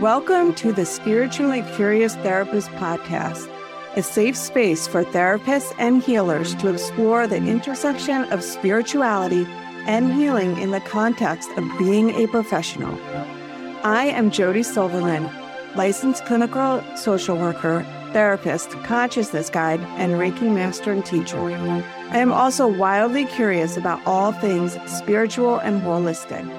Welcome to the Spiritually Curious Therapist podcast, a safe space for therapists and healers to explore the intersection of spirituality and healing in the context of being a professional. I am Jodi Silverman, licensed clinical social worker, therapist, consciousness guide, and Reiki master and teacher. I am also wildly curious about all things spiritual and holistic.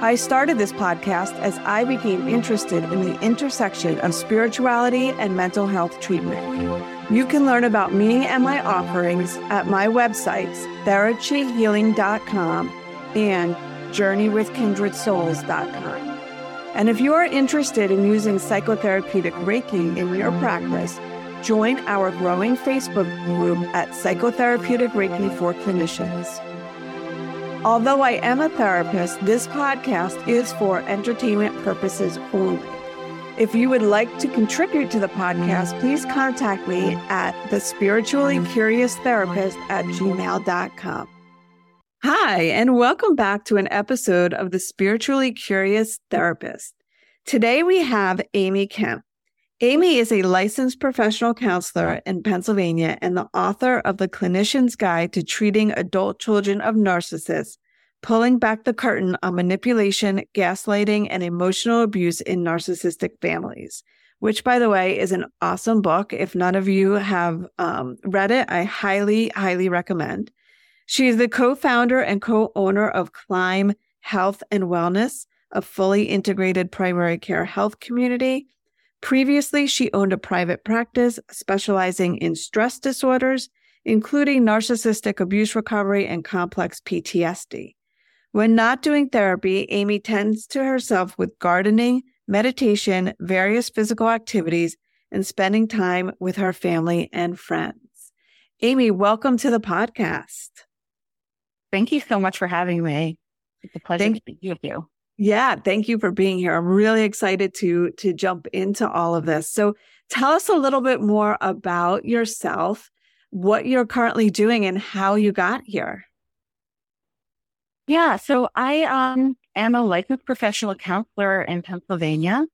I started this podcast as I became interested in the intersection of spirituality and mental health treatment. You can learn about me and my offerings at my websites, therachihealing.com and journeywithkindredsouls.com. And if you are interested in using psychotherapeutic Reiki in your practice, join our growing Facebook group at Psychotherapeutic Reiki for Clinicians. Although I am a therapist, this podcast is for entertainment purposes only. If you would like to contribute to the podcast, please contact me at thespirituallycuriousetherapist@gmail.com. Hi, and welcome back to an episode of the Spiritually Curious Therapist. Today we have Amy Kempe. Amy is a licensed professional counselor in Pennsylvania and the author of The Clinician's Guide to Treating Adult Children of Narcissists, Pulling Back the Curtain on Manipulation, Gaslighting, and Emotional Abuse in Narcissistic Families, which, by the way, is an awesome book. If none of you have read it, I highly, highly recommend. She is the co-founder and co-owner of Climb Health and Wellness, a fully integrated primary care health community. Previously, she owned a private practice specializing in stress disorders, including narcissistic abuse recovery and complex PTSD. When not doing therapy, Amy tends to herself with gardening, meditation, various physical activities, and spending time with her family and friends. Amy, welcome to the podcast. Thank you so much for having me. It's a pleasure to be with you. Yeah, thank you for being here. I'm really excited to jump into all of this. So tell us a little bit more about yourself, what you're currently doing, and how you got here. Yeah, so I am a licensed professional counselor in Pennsylvania,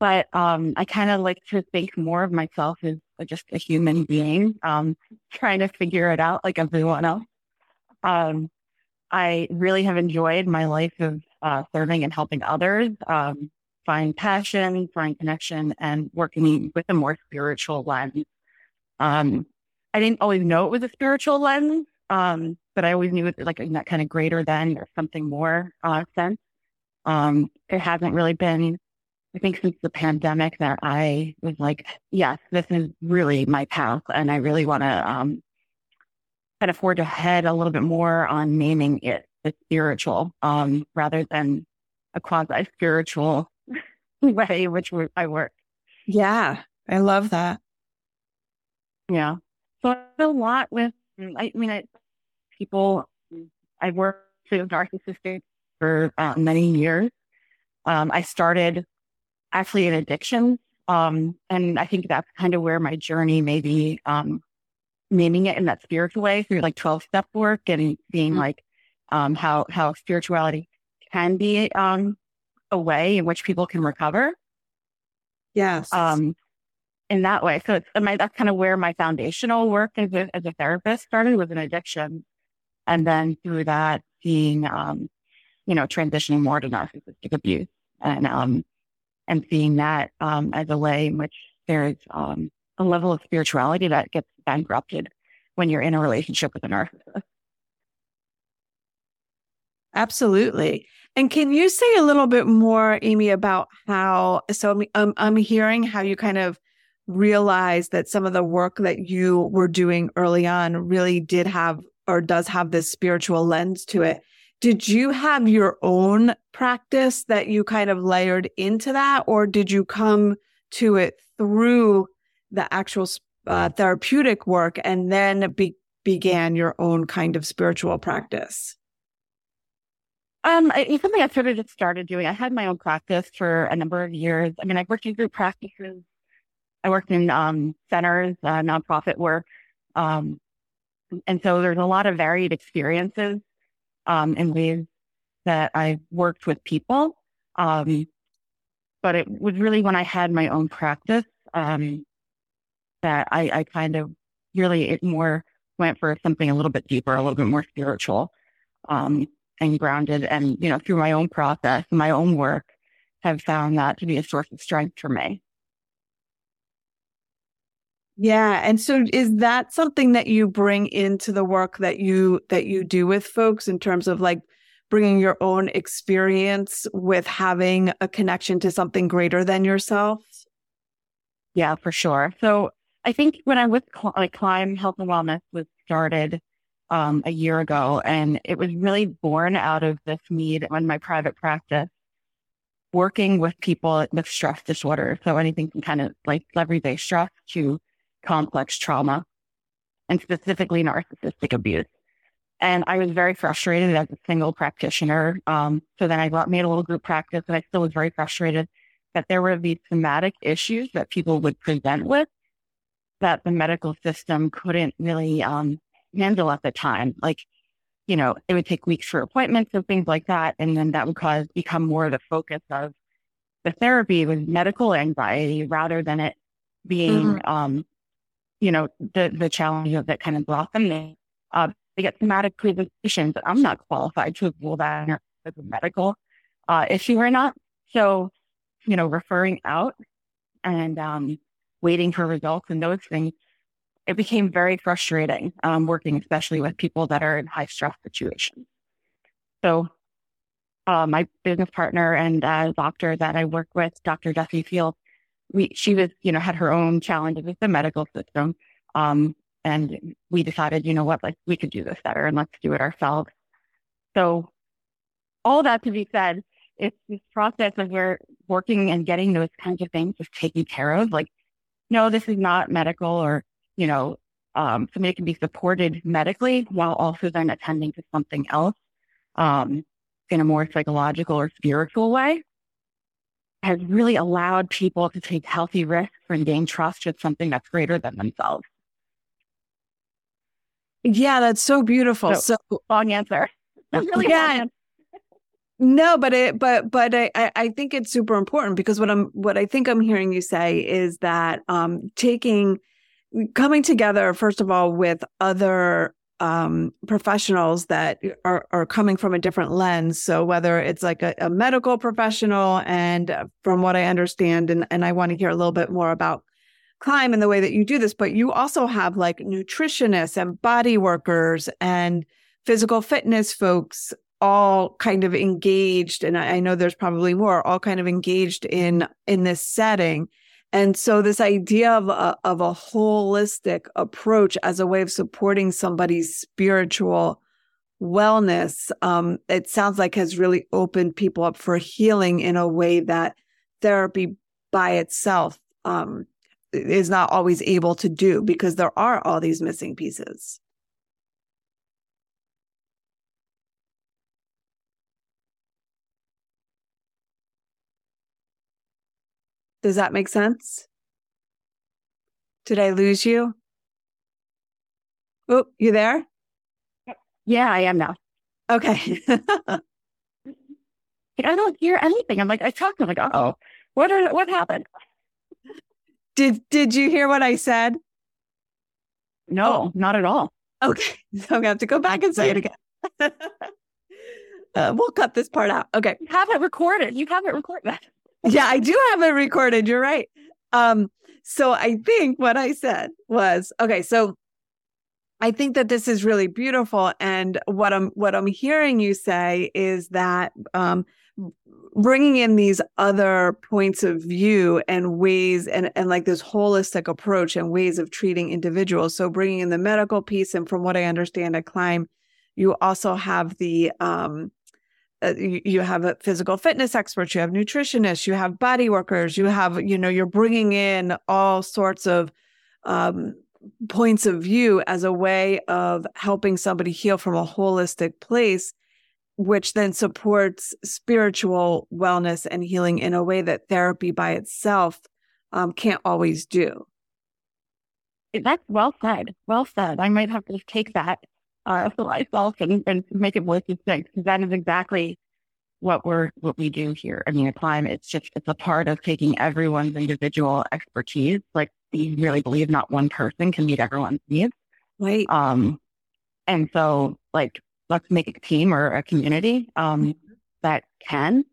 but I kind of like to think more of myself as just a human being trying to figure it out like everyone else. I really have enjoyed my life of serving and helping others find passion, find connection, and working with a more spiritual lens. I didn't always know it was a spiritual lens, but I always knew it was like that kind of greater than or something more sense. It hasn't really been, I think, since the pandemic that I was like, yes, this is really my path, and I really want to kind of forge ahead a little bit more on naming it the spiritual rather than a quasi-spiritual way, which I work. Yeah, I love that. Yeah. So I do a lot with, people, I worked with narcissists for many years. I started actually in addiction. And I think that's kind of where my journey, maybe naming it in that spiritual way through like 12-step work and being like, how spirituality can be a way in which people can recover. Yes. In that way. So that's kind of where my foundational work as a therapist started, with an addiction. And then through that, being, transitioning more to narcissistic abuse and seeing that as a way in which there is a level of spirituality that gets bankrupted when you're in a relationship with a narcissist. Absolutely. And can you say a little bit more, Amy, about how, so I'm hearing how you kind of realized that some of the work that you were doing early on really did have, or does have, this spiritual lens to it. Did you have your own practice that you kind of layered into that, or did you come to it through the actual therapeutic work and then began your own kind of spiritual practice? It's something I sort of just started doing. I had my own practice for a number of years. I've worked in group practices. I worked in centers, nonprofit work. And so there's a lot of varied experiences and ways that I've worked with people. But it was really when I had my own practice that I kind of really, it more went for something a little bit deeper, a little bit more spiritual and grounded. And, you know, through my own process, my own work, have found that to be a source of strength for me. Yeah. And so is that something that you bring into the work that you do with folks in terms of like bringing your own experience with having a connection to something greater than yourself? Yeah, for sure. So I think when I was like Climb Health and Wellness was started a year ago, and it was really born out of this need in my private practice, working with people with stress disorder. So anything from kind of like everyday stress to complex trauma, and specifically narcissistic abuse. And I was very frustrated as a single practitioner. So then I made a little group practice, and I still was very frustrated that there were these somatic issues that people would present with that the medical system couldn't really handle at the time. Like, you know, it would take weeks for appointments and things like that. And then that would become more the focus of the therapy was medical anxiety rather than it being, you know, the challenge that kind of brought them in. They get somatic presentations. I'm not qualified to rule that as a medical issue or not. So, you know, referring out and waiting for results and those things, it became very frustrating working, especially with people that are in high stress situations. So my business partner and doctor that I work with, Dr. Jesse Fields, she was, you know, had her own challenges with the medical system. And we decided, you know what, like we could do this better and let's do it ourselves. So all that to be said, it's this process of we're working and getting those kinds of things just taken care of. Like, no, this is not medical, or you know, somebody can be supported medically while also then attending to something else in a more psychological or spiritual way, has really allowed people to take healthy risks and gain trust with something that's greater than themselves. Yeah, that's so beautiful. So long answer. Really yeah. No, but I think it's super important, because what I think I'm hearing you say is that coming together, first of all, with other professionals that are coming from a different lens. So whether it's like a medical professional, and from what I understand, and I want to hear a little bit more about Climb and the way that you do this, but you also have like nutritionists and body workers and physical fitness folks all kind of engaged. And I know there's probably more, all kind of engaged in this setting. And so this idea of a holistic approach as a way of supporting somebody's spiritual wellness, it sounds like has really opened people up for healing in a way that therapy by itself is not always able to do, because there are all these missing pieces. Does that make sense? Did I lose you? Oh, you there? Yeah, I am now. Okay. I don't hear anything. I'm like, I talked. I'm like, uh-oh, what happened? Did you hear what I said? No, not at all. Okay. So I'm going to have to go back and say it again. We'll cut this part out. Okay. You haven't recorded that. Yeah, I do have it recorded. You're right. So I think what I said was, okay, so I think that this is really beautiful. And what I'm hearing you say is that bringing in these other points of view and ways and like this holistic approach and ways of treating individuals. So bringing in the medical piece. And from what I understand at Climb, you also have you have a physical fitness experts, you have nutritionists, you have body workers, you have, you know, you're bringing in all sorts of points of view as a way of helping somebody heal from a holistic place, which then supports spiritual wellness and healing in a way that therapy by itself can't always do. That's well said. Well said. I might have to take that for myself and make it more succinct, because that is exactly what we do here. I mean, at Climb, it's a part of taking everyone's individual expertise. Like, we really believe not one person can meet everyone's needs. Right. And so, like, let's make a team or a community that can.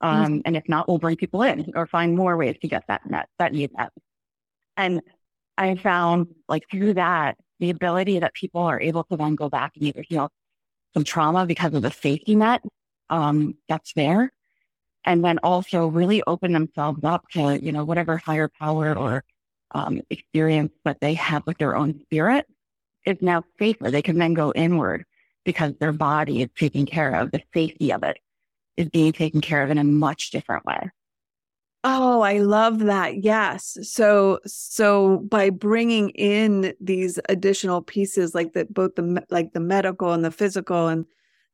And if not, we'll bring people in or find more ways to get that need met. And I found, like, through that, the ability that people are able to then go back and either heal some trauma because of the safety net that's there, and then also really open themselves up to, you know, whatever higher power or experience that they have with their own spirit is now safer. They can then go inward because their body is taken care of. The safety of it is being taken care of in a much different way. Oh, I love that. Yes. So by bringing in these additional pieces, like that, both the medical and the physical and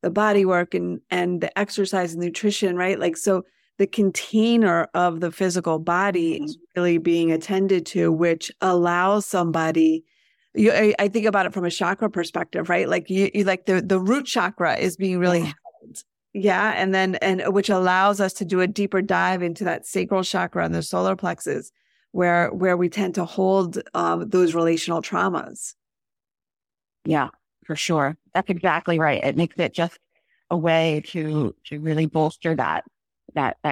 the body work and the exercise and nutrition, right? Like, so the container of the physical body is really being attended to, which allows somebody. I think about it from a chakra perspective, right? Like you like the root chakra is being really held. Yeah. And which allows us to do a deeper dive into that sacral chakra and the solar plexus where we tend to hold those relational traumas. Yeah, for sure. That's exactly right. It makes it just a way to really bolster that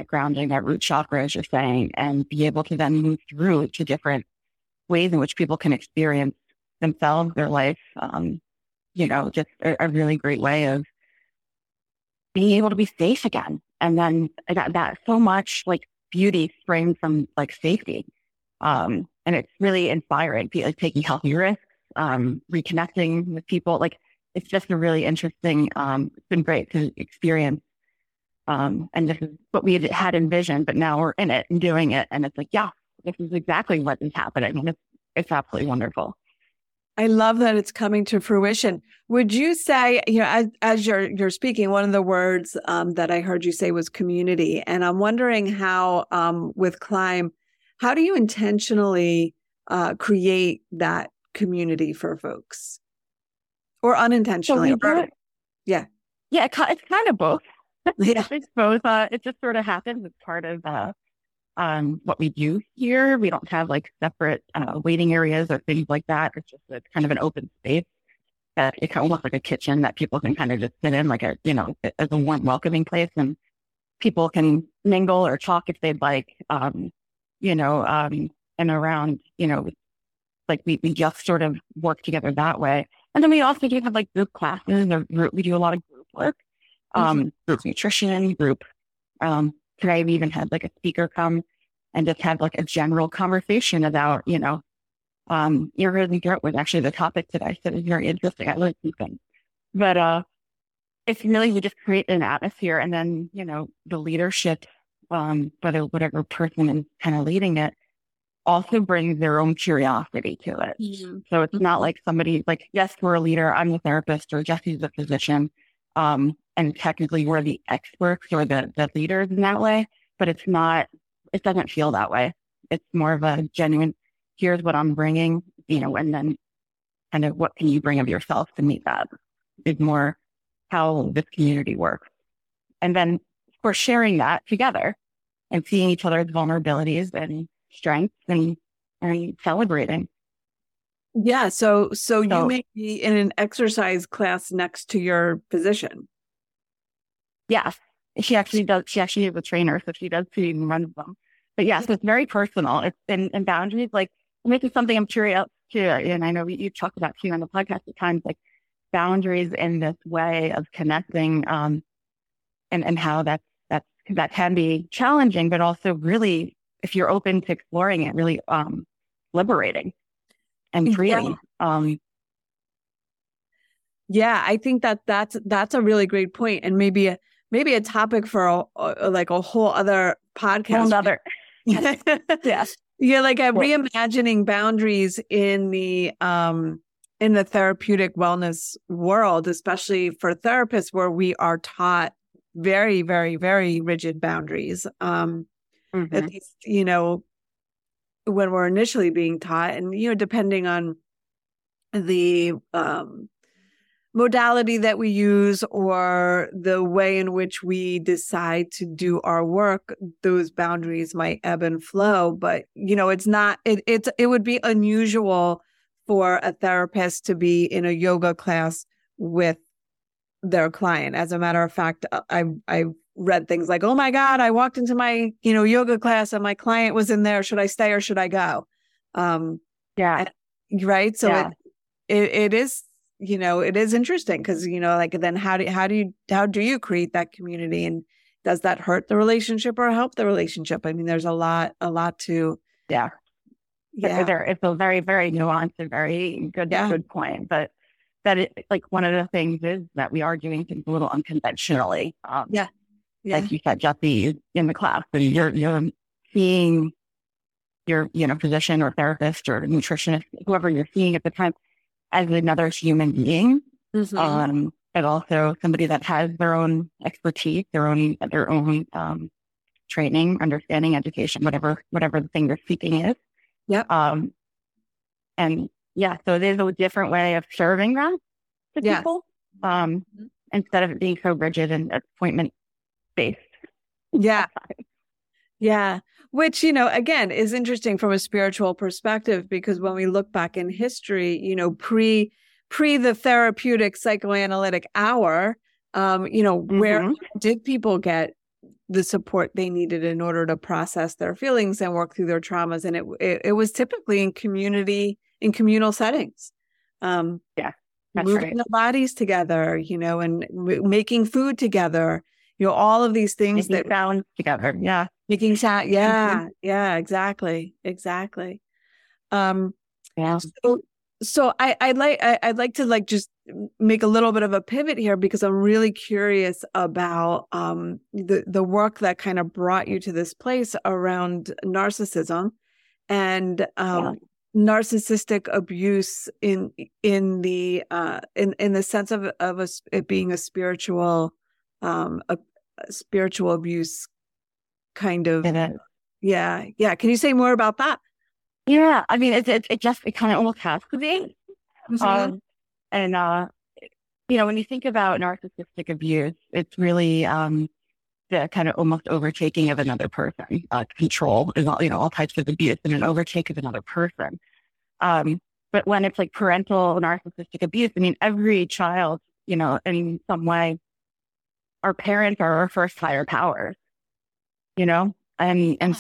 grounding, that root chakra, as you're saying, and be able to then move through to different ways in which people can experience themselves, their life, you know, just a really great way of being able to be safe again. And then that so much, like, beauty springs from, like, safety. And it's really inspiring, like, taking healthy risks, reconnecting with people. Like, it's just a really interesting, it's been great to experience. And this is what we had envisioned, but now we're in it and doing it. And it's like, yeah, this is exactly what is happening. And it's absolutely wonderful. I love that it's coming to fruition. Would you say, you know, as you're speaking, one of the words that I heard you say was community, and I'm wondering how with Climb, how do you intentionally create that community for folks, or unintentionally? Yeah, it's kind of both. Yeah. It's both. It just sort of happens. It's part of what we do here. We don't have, like, separate waiting areas or things like that. It's just it's kind of an open space. It's almost like a kitchen that people can kind of just sit in, like a, you know, as a warm, welcoming place, and people can mingle or talk if they'd like, you know, and around, you know, like we just sort of work together that way. And then we also do have, like, group classes, or we do a lot of group work, group nutrition, group, today we even had, like, a speaker come and just have, like, a general conversation about, you know, irritable gut was actually the topic today. So it was very interesting. I learned something. But it's really, you just create an atmosphere, and then, you know, the leadership, whatever person is kind of leading it, also brings their own curiosity to it. Mm-hmm. So it's not like somebody, like, yes, we're a leader, I'm the therapist, or Jesse's the physician. And technically we're the experts or the leaders in that way, but it doesn't feel that way. It's more of a genuine, here's what I'm bringing, you know, and then kind of what can you bring of yourself to meet that is more how this community works. And then, of course, sharing that together and seeing each other's vulnerabilities and strengths and celebrating. Yeah. So you may be in an exercise class next to your physician. Yes. She actually does. She actually is a trainer, so she does see and runs them. But yes, it's very personal. It's in boundaries. Like, and this is something I'm curious to, and I know you talked about too on the podcast at times, like boundaries in this way of connecting, and how that can be challenging, but also really, if you're open to exploring it, really liberating and freeing. Yeah. Yeah, I think that's a really great point, and maybe a topic for a whole other podcast. Another. Yes. Yeah, like reimagining boundaries in the therapeutic wellness world, especially for therapists, where we are taught very, very, very rigid boundaries. At least, you know, when we're initially being taught, and, you know, depending on the modality that we use or the way in which we decide to do our work, those boundaries might ebb and flow. But, you know, it's not, it would be unusual for a therapist to be in a yoga class with their client. As a matter of fact, I read things like, oh my God, I walked into my, yoga class and my client was in there. Should I stay or should I go? Yeah. And, right. So yeah. It is, it is interesting because, then how do you create that community, and does that hurt the relationship or help the relationship? I mean, there's a lot to. Yeah. Yeah. It's a very, very nuanced and very good point, but that it, like, one of the things is that we are doing things a little unconventionally. Like you said, Jesse, in the class, and you're seeing your physician or therapist or nutritionist, whoever you're seeing at the time, as another human being, mm-hmm. And also somebody that has their own expertise, their own training, understanding, education, whatever the thing you're seeking is. Yeah. And. Yeah. So there's a different way of serving that to people instead of it being so rigid and appointment based. Yeah. Yeah. Which, again, is interesting from a spiritual perspective, because when we look back in history, pre the therapeutic psychoanalytic hour, where did people get the support they needed in order to process their feelings and work through their traumas? And it was typically in community, in communal settings, moving the bodies together, and making food together, all of these things making that sound together, making sound, exactly. So I'd like to just make a little bit of a pivot here, because I'm really curious about the work that kind of brought you to this place around narcissism and narcissistic abuse in the sense of it being a spiritual abuse kind of. Yeah. Can you say more about that? Yeah, I mean, it kind of almost has to be. When you think about narcissistic abuse, it's really the kind of almost overtaking of another person. Control is all types of abuse, and an overtake of another person. But when it's like parental narcissistic abuse, I mean, every child, in some way, our parents are our first higher powers, and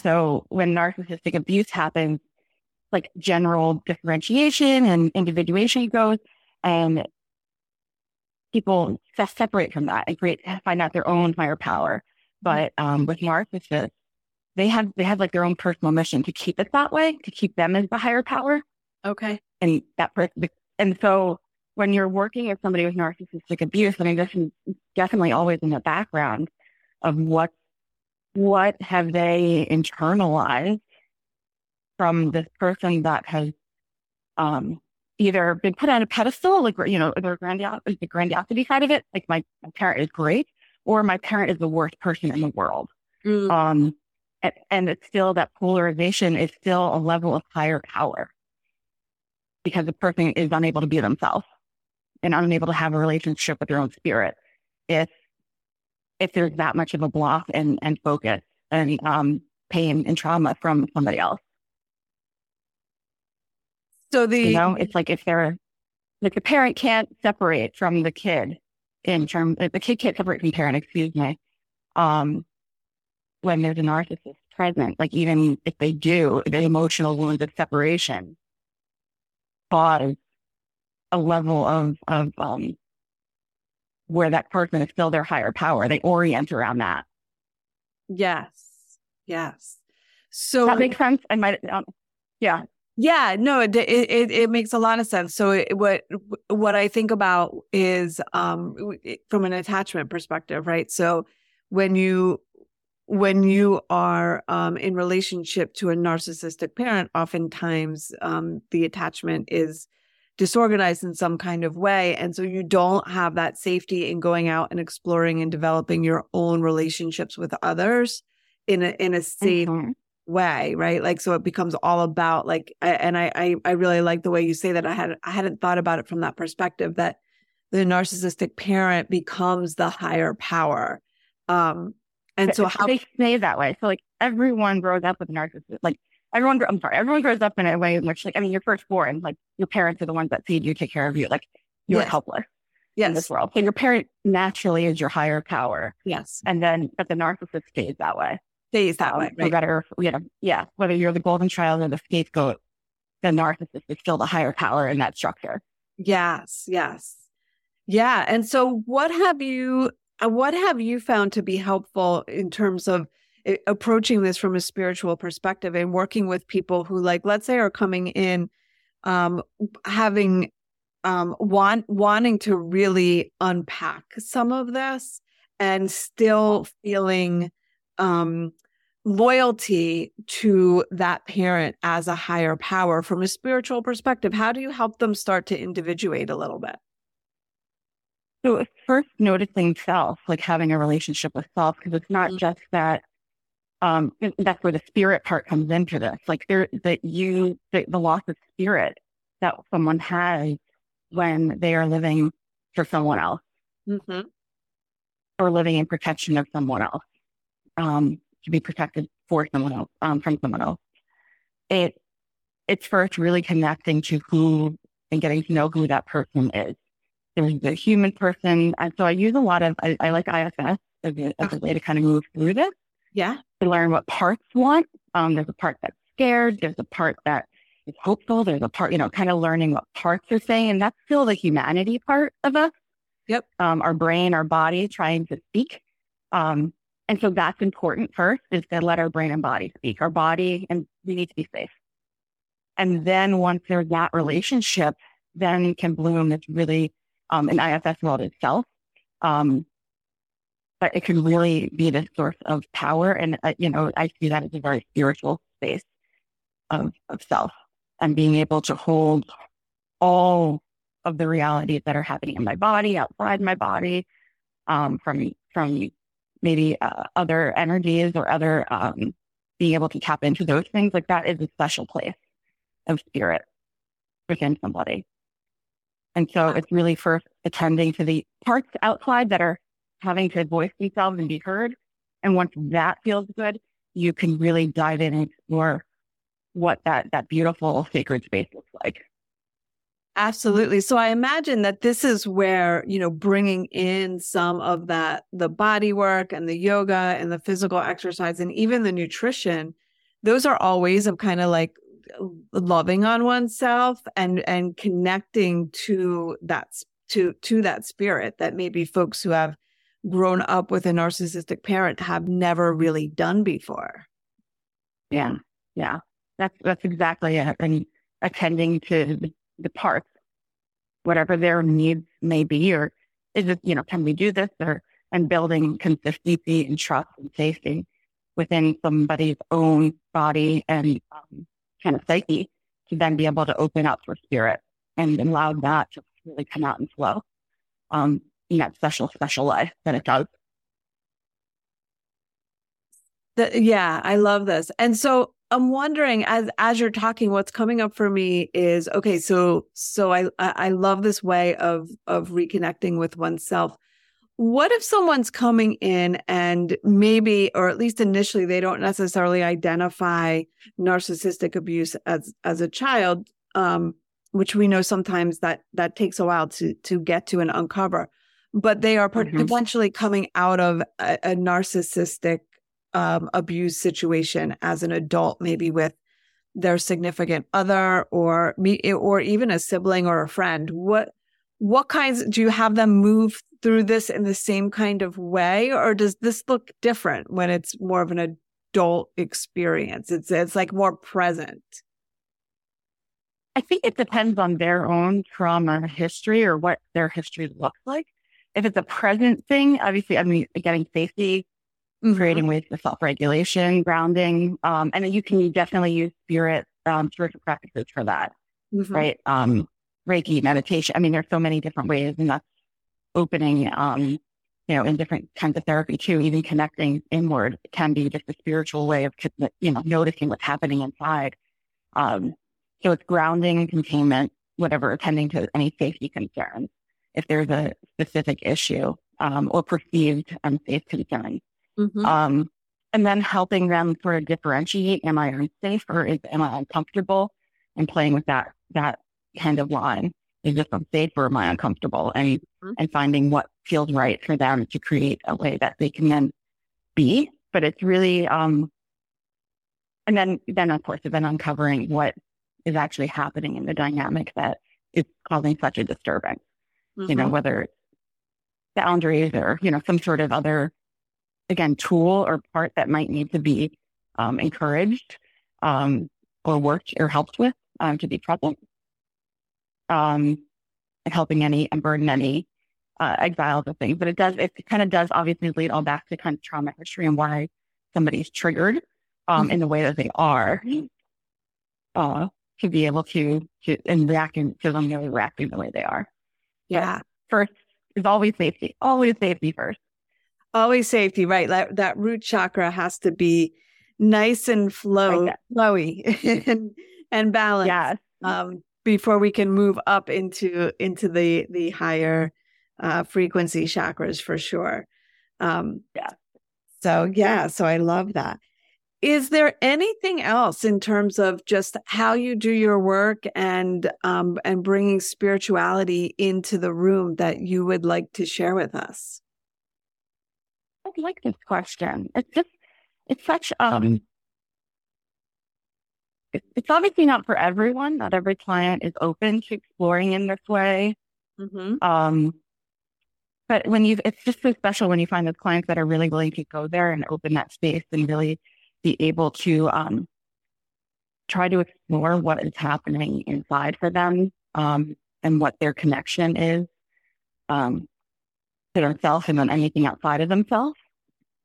so when narcissistic abuse happens, like general differentiation and individuation goes, and people separate from that and find out their own higher power. But with narcissists, they have like their own personal mission to keep it that way, to keep them as the higher power. Okay. And that person, and so when you're working with somebody with narcissistic abuse, I mean, this is definitely always in the background of what have they internalized from this person that has either been put on a pedestal, like, the grandiosity side of it, like my parent is great, or my parent is the worst person in the world. Mm. And it's still, that polarization is still a level of higher power, because the person is unable to be themselves and unable to have a relationship with their own spirit if there's that much of a block and focus and pain and trauma from somebody else. So it's like if the parent can't separate from the kid, the kid can't separate from parent, excuse me, when there's a narcissist present, like even if they do, the emotional wounds of separation cause a level of where that person is still their higher power. They orient around that. Yes. So that makes sense. I might, yeah. Yeah, no, it makes a lot of sense. So what I think about is from an attachment perspective, right? So when you are in relationship to a narcissistic parent, oftentimes the attachment is disorganized in some kind of way, and so you don't have that safety in going out and exploring and developing your own relationships with others in a safe way, right? Like, so it becomes all about like, and I really like the way you say that. I hadn't thought about it from that perspective, that the narcissistic parent becomes the higher power. And so how they say that way. So like everyone grows up with a narcissist. Like everyone grows up in a way in which, like, I mean, you're firstborn, like your parents are the ones that feed you, take care of you. Like you are helpless in this world. And your parent naturally is your higher power. Yes. And then, but the narcissist stays that way. Stays that way. Right? Whether you're the golden child or the scapegoat, the narcissist is still the higher power in that structure. Yes. Yes. Yeah. And so what have you found to be helpful in terms of approaching this from a spiritual perspective and working with people who, like, let's say are coming in wanting to really unpack some of this and still feeling loyalty to that parent as a higher power from a spiritual perspective? How do you help them start to individuate a little bit? So first noticing self, like having a relationship with self, because it's not just that, that's where the spirit part comes into this. Like the loss of spirit that someone has when they are living for someone else or living in protection of someone else, to be protected for someone else, from someone else. It's first really connecting to who and getting to know who that person is. There's the human person. And so I use a lot of, I like IFS as a way to kind of move through this. Yeah. To learn what parts want. There's a part that's scared. There's a part that is hopeful. There's a part, kind of learning what parts are saying. And that's still the humanity part of us. Yep. Our brain, our body trying to speak. And so that's important first, is to let our brain and body speak. Our body, and we need to be safe. And then once there's that relationship, then you can bloom this really, an IFS world itself, but it can really be the source of power. And, I see that as a very spiritual space of self and being able to hold all of the realities that are happening in my body, outside my body, from maybe other energies or other, being able to tap into those things. Like that is a special place of spirit within somebody. And so it's really first attending to the parts outside that are having to voice themselves and be heard. And once that feels good, you can really dive in and explore what that beautiful sacred space looks like. Absolutely. So I imagine that this is where, bringing in some of that, the body work and the yoga and the physical exercise and even the nutrition, those are all ways of kind of like loving on oneself and connecting to that spirit that maybe folks who have grown up with a narcissistic parent have never really done before. Yeah. Yeah. That's exactly it. And attending to the parts, whatever their needs may be, or is it, can we do this, and building consistency and trust and safety within somebody's own body and, kind of psyche, to then be able to open up for spirit and allow that to really come out and flow in that special life that it does. I love this. And so I'm wondering, as you're talking, what's coming up for me is, okay, so I love this way of reconnecting with oneself. What if someone's coming in and maybe, or at least initially, they don't necessarily identify narcissistic abuse as a child, which we know sometimes that takes a while to get to and uncover, but they are potentially coming out of a narcissistic abuse situation as an adult, maybe with their significant other or even a sibling or a friend. What kinds, do you have them move through this in the same kind of way, or does this look different when it's more of an adult experience? It's like more present. I think it depends on their own trauma history or what their history looks like. If it's a present thing, obviously, I mean, getting safety, creating ways for self-regulation, grounding, and then you can definitely use spiritual practices for that, right? Reiki, meditation. I mean, there's so many different ways, and that's opening, in different kinds of therapy too. Even connecting inward can be just a spiritual way of, noticing what's happening inside. So it's grounding, containment, whatever, attending to any safety concerns. if there's a specific issue or perceived unsafe concern. Mm-hmm. And then helping them sort of differentiate, am I unsafe or am I uncomfortable? And playing with that kind of line. Is this unsafe or am I uncomfortable? And mm-hmm. and finding what feels right for them to create a way that they can then be. But it's really, and then of course, then uncovering what is actually happening in the dynamic that is causing such a disturbance. Mm-hmm. You know, whether it's boundaries or, you know, some sort of other, again, tool or part that might need to be encouraged or worked or helped with to be present. And helping and burden any exiles of things. But it kind of does obviously lead all back to kind of trauma history and why somebody's triggered mm-hmm. in the way that they are to be able to and reacting to them really reacting the way they are. Yeah. But first is always safety. Always safety first. Always safety, right? That root chakra has to be nice and flowy and balanced. Yes. Before we can move up into the higher frequency chakras for sure. So I love that. Is there anything else in terms of just how you do your work and bringing spirituality into the room that you would like to share with us? I like this question. It's such it's obviously not for everyone. Not every client is open to exploring in this way. Mm-hmm. But it's just so special when you find those clients that are really willing to go there and open that space and really be able to try to explore what is happening inside for them and what their connection is to themselves and then anything outside of themselves.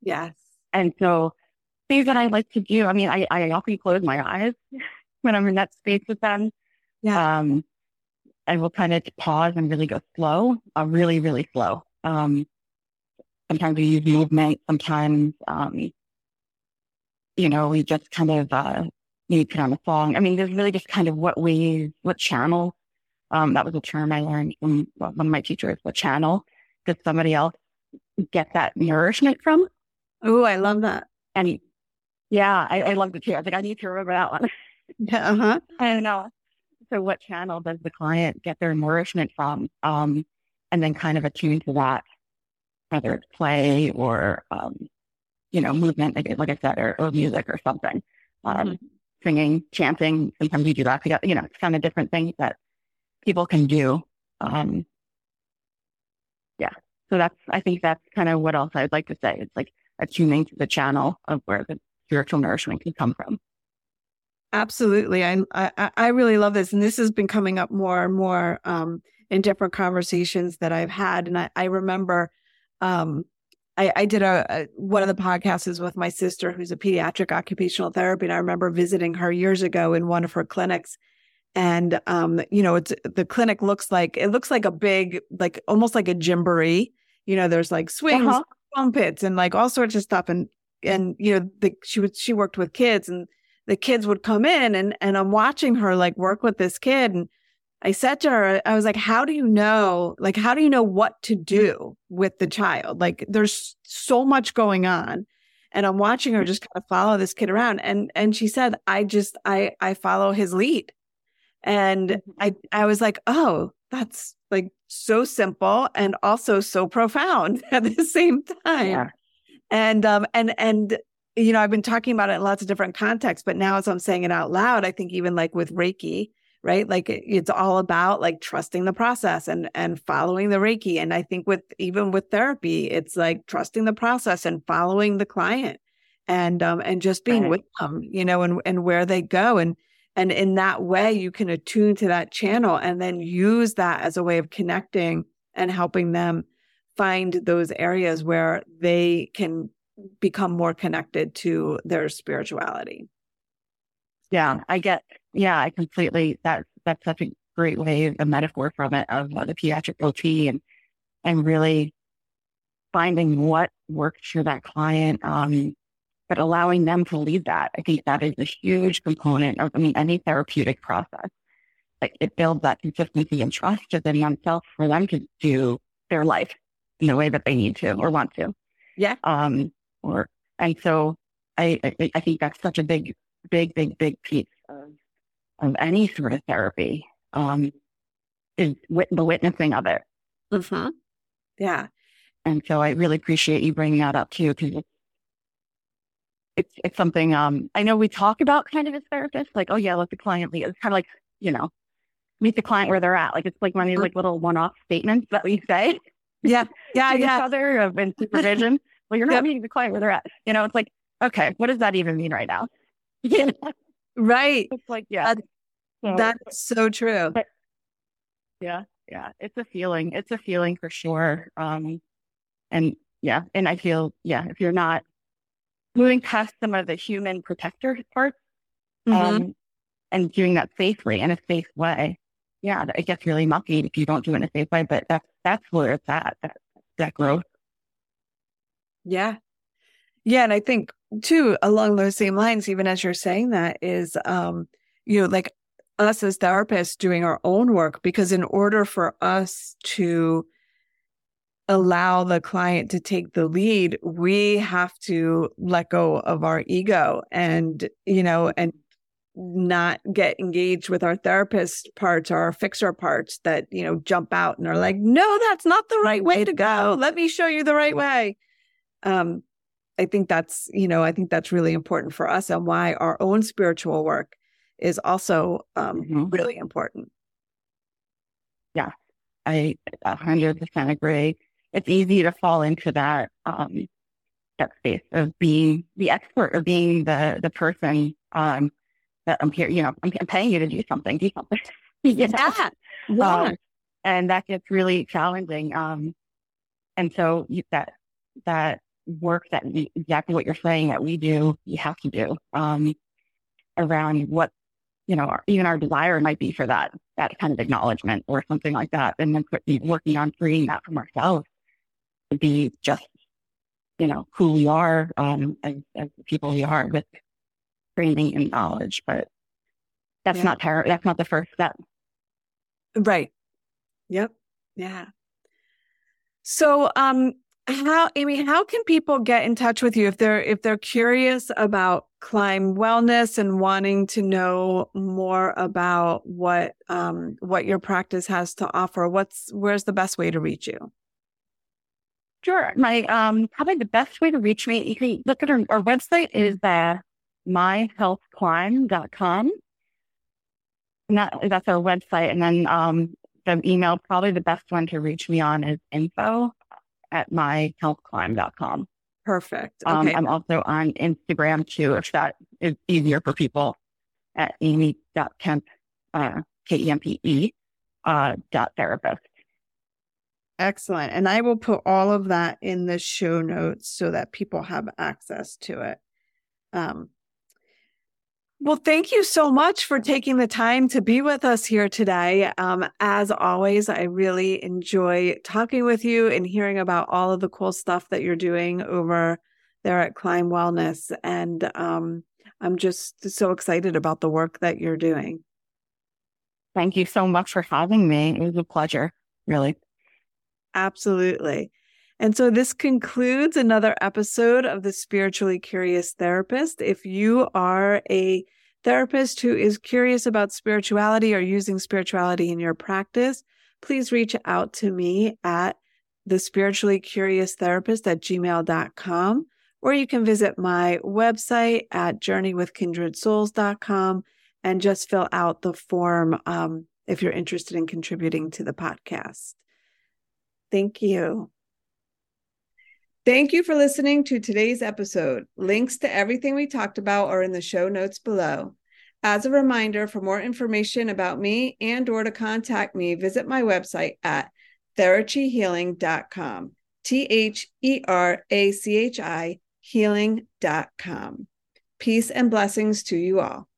Yes. And so things that I like to do. I mean, I often close my eyes when I'm in that space with them. Yeah. I will kind of pause and really go slow, really, really slow. Sometimes we use movement. Sometimes, we just kind of maybe put on a song. I mean, there's really just kind of what channel. That was a term I learned from one of my teachers. What channel did somebody else get that nourishment from? Oh, I love that. And yeah, I love the chair. I was like, I need to remember that one. Yeah, uh-huh. I don't know. So what channel does the client get their nourishment from? And then kind of attune to that, whether it's play or, movement, like I said, or music or something. Mm-hmm. Singing, chanting, sometimes we do that together. You know, it's kind of different things that people can do. So I think that's kind of what else I would like to say. It's like attuning to the channel of where the spiritual nourishment can come from. Absolutely. I really love this. And this has been coming up more and more in different conversations that I've had. And I remember I did one of the podcasts with my sister, who's a pediatric occupational therapist. And I remember visiting her years ago in one of her clinics. And, the clinic looks like a big, like almost like a gymboree. You know, there's like swings, uh-huh. Pits and like all sorts of stuff and she worked with kids and the kids would come in and I'm watching her like work with this kid and I said to her, I was like, how do you know what to do with the child? Like there's so much going on and I'm watching her just kind of follow this kid around and she said, I follow his lead. And I was like, oh, that's like so simple and also so profound at the same time. Yeah. And I've been talking about it in lots of different contexts, but now as I'm saying it out loud, I think even like with Reiki, right? Like it's all about like trusting the process and following the Reiki. And I think even with therapy, it's like trusting the process and following the client and just being right with them, and where they go. And in that way, you can attune to that channel and then use that as a way of connecting and helping them find those areas where they can become more connected to their spirituality. Yeah, I completely, that's such a great way, a metaphor from it of the pediatric OT and really finding what works for that client. But allowing them to lead that, I think that is a huge component of any therapeutic process. it builds that consistency and trust within oneself for them to do their life in the way that they need to or want to. Yeah. And so I think that's such a big piece of any sort of therapy, is the witnessing of it. Mm-hmm. Yeah. And so I really appreciate you bringing that up too, because it's something, I know we talk about kind of as therapists, like, oh yeah, let the client lead. It's kind of like, you know, meet the client where they're at. Like, it's like one of these like little one-off statements that we say. Yeah. Yeah. to each other in supervision. Well, you're not meeting the client where they're at. You know, it's like, okay, what does that even mean right now? You know? Right. It's like, yeah. That's so true. But, yeah. Yeah. It's a feeling. It's a feeling for sure. And yeah. And I feel, yeah, if you're not moving past some of the human protector parts, and doing that safely in a safe way. Yeah. It gets really mucky if you don't do it in a safe way, but that's where it's at, that growth. Yeah. Yeah. And I think too, along those same lines, even as you're saying that is, you know, like us as therapists doing our own work, because in order for us to allow the client to take the lead, we have to let go of our ego and, you know, and not get engaged with our therapist parts or our fixer parts that, you know, jump out and are like, no, that's not the right way to go. Let me show you the right way. I think that's, you know, I think that's really important for us, and why our own spiritual work is also really important. Yeah, I 100% agree. It's easy to fall into that that space of being the expert, or being the person that I'm here, you know, I'm paying you to do something. You know? Yeah. And that gets really challenging. And so that work that exactly what you're saying that we do, you have to do around what, you know, even our desire might be for that kind of acknowledgement or something like that. And then working on freeing that from ourselves to be just, you know, who we are as the people we are with training and knowledge. But that's not that's not the first step. Right. Yep. Yeah. So, how can people get in touch with you if they're curious about Climb Wellness and wanting to know more about what your practice has to offer? Where's the best way to reach you? Sure, my probably the best way to reach me, you can look at our website is myhealthclimb.com, and that's our website. And then the email, probably the best one to reach me on, is info@myhealthclimb.com. Perfect. Okay. I'm also on Instagram too, if that is easier for people, at amy.kempe, Kempe, .therapist. Excellent. And I will put all of that in the show notes so that people have access to it. Well, thank you so much for taking the time to be with us here today. As always, I really enjoy talking with you and hearing about all of the cool stuff that you're doing over there at Climb Wellness. And I'm just so excited about the work that you're doing. Thank you so much for having me. It was a pleasure, really. Absolutely. And so this concludes another episode of the Spiritually Curious Therapist. If you are a therapist who is curious about spirituality or using spirituality in your practice, please reach out to me at thespirituallycuriousetherapist@gmail.com, or you can visit my website at journeywithkindredsouls.com and just fill out the form if you're interested in contributing to the podcast. Thank you. Thank you for listening to today's episode. Links to everything we talked about are in the show notes below. As a reminder, for more information about me and/or to contact me, visit my website at therachihealing.com, therachi healing.com. Peace and blessings to you all.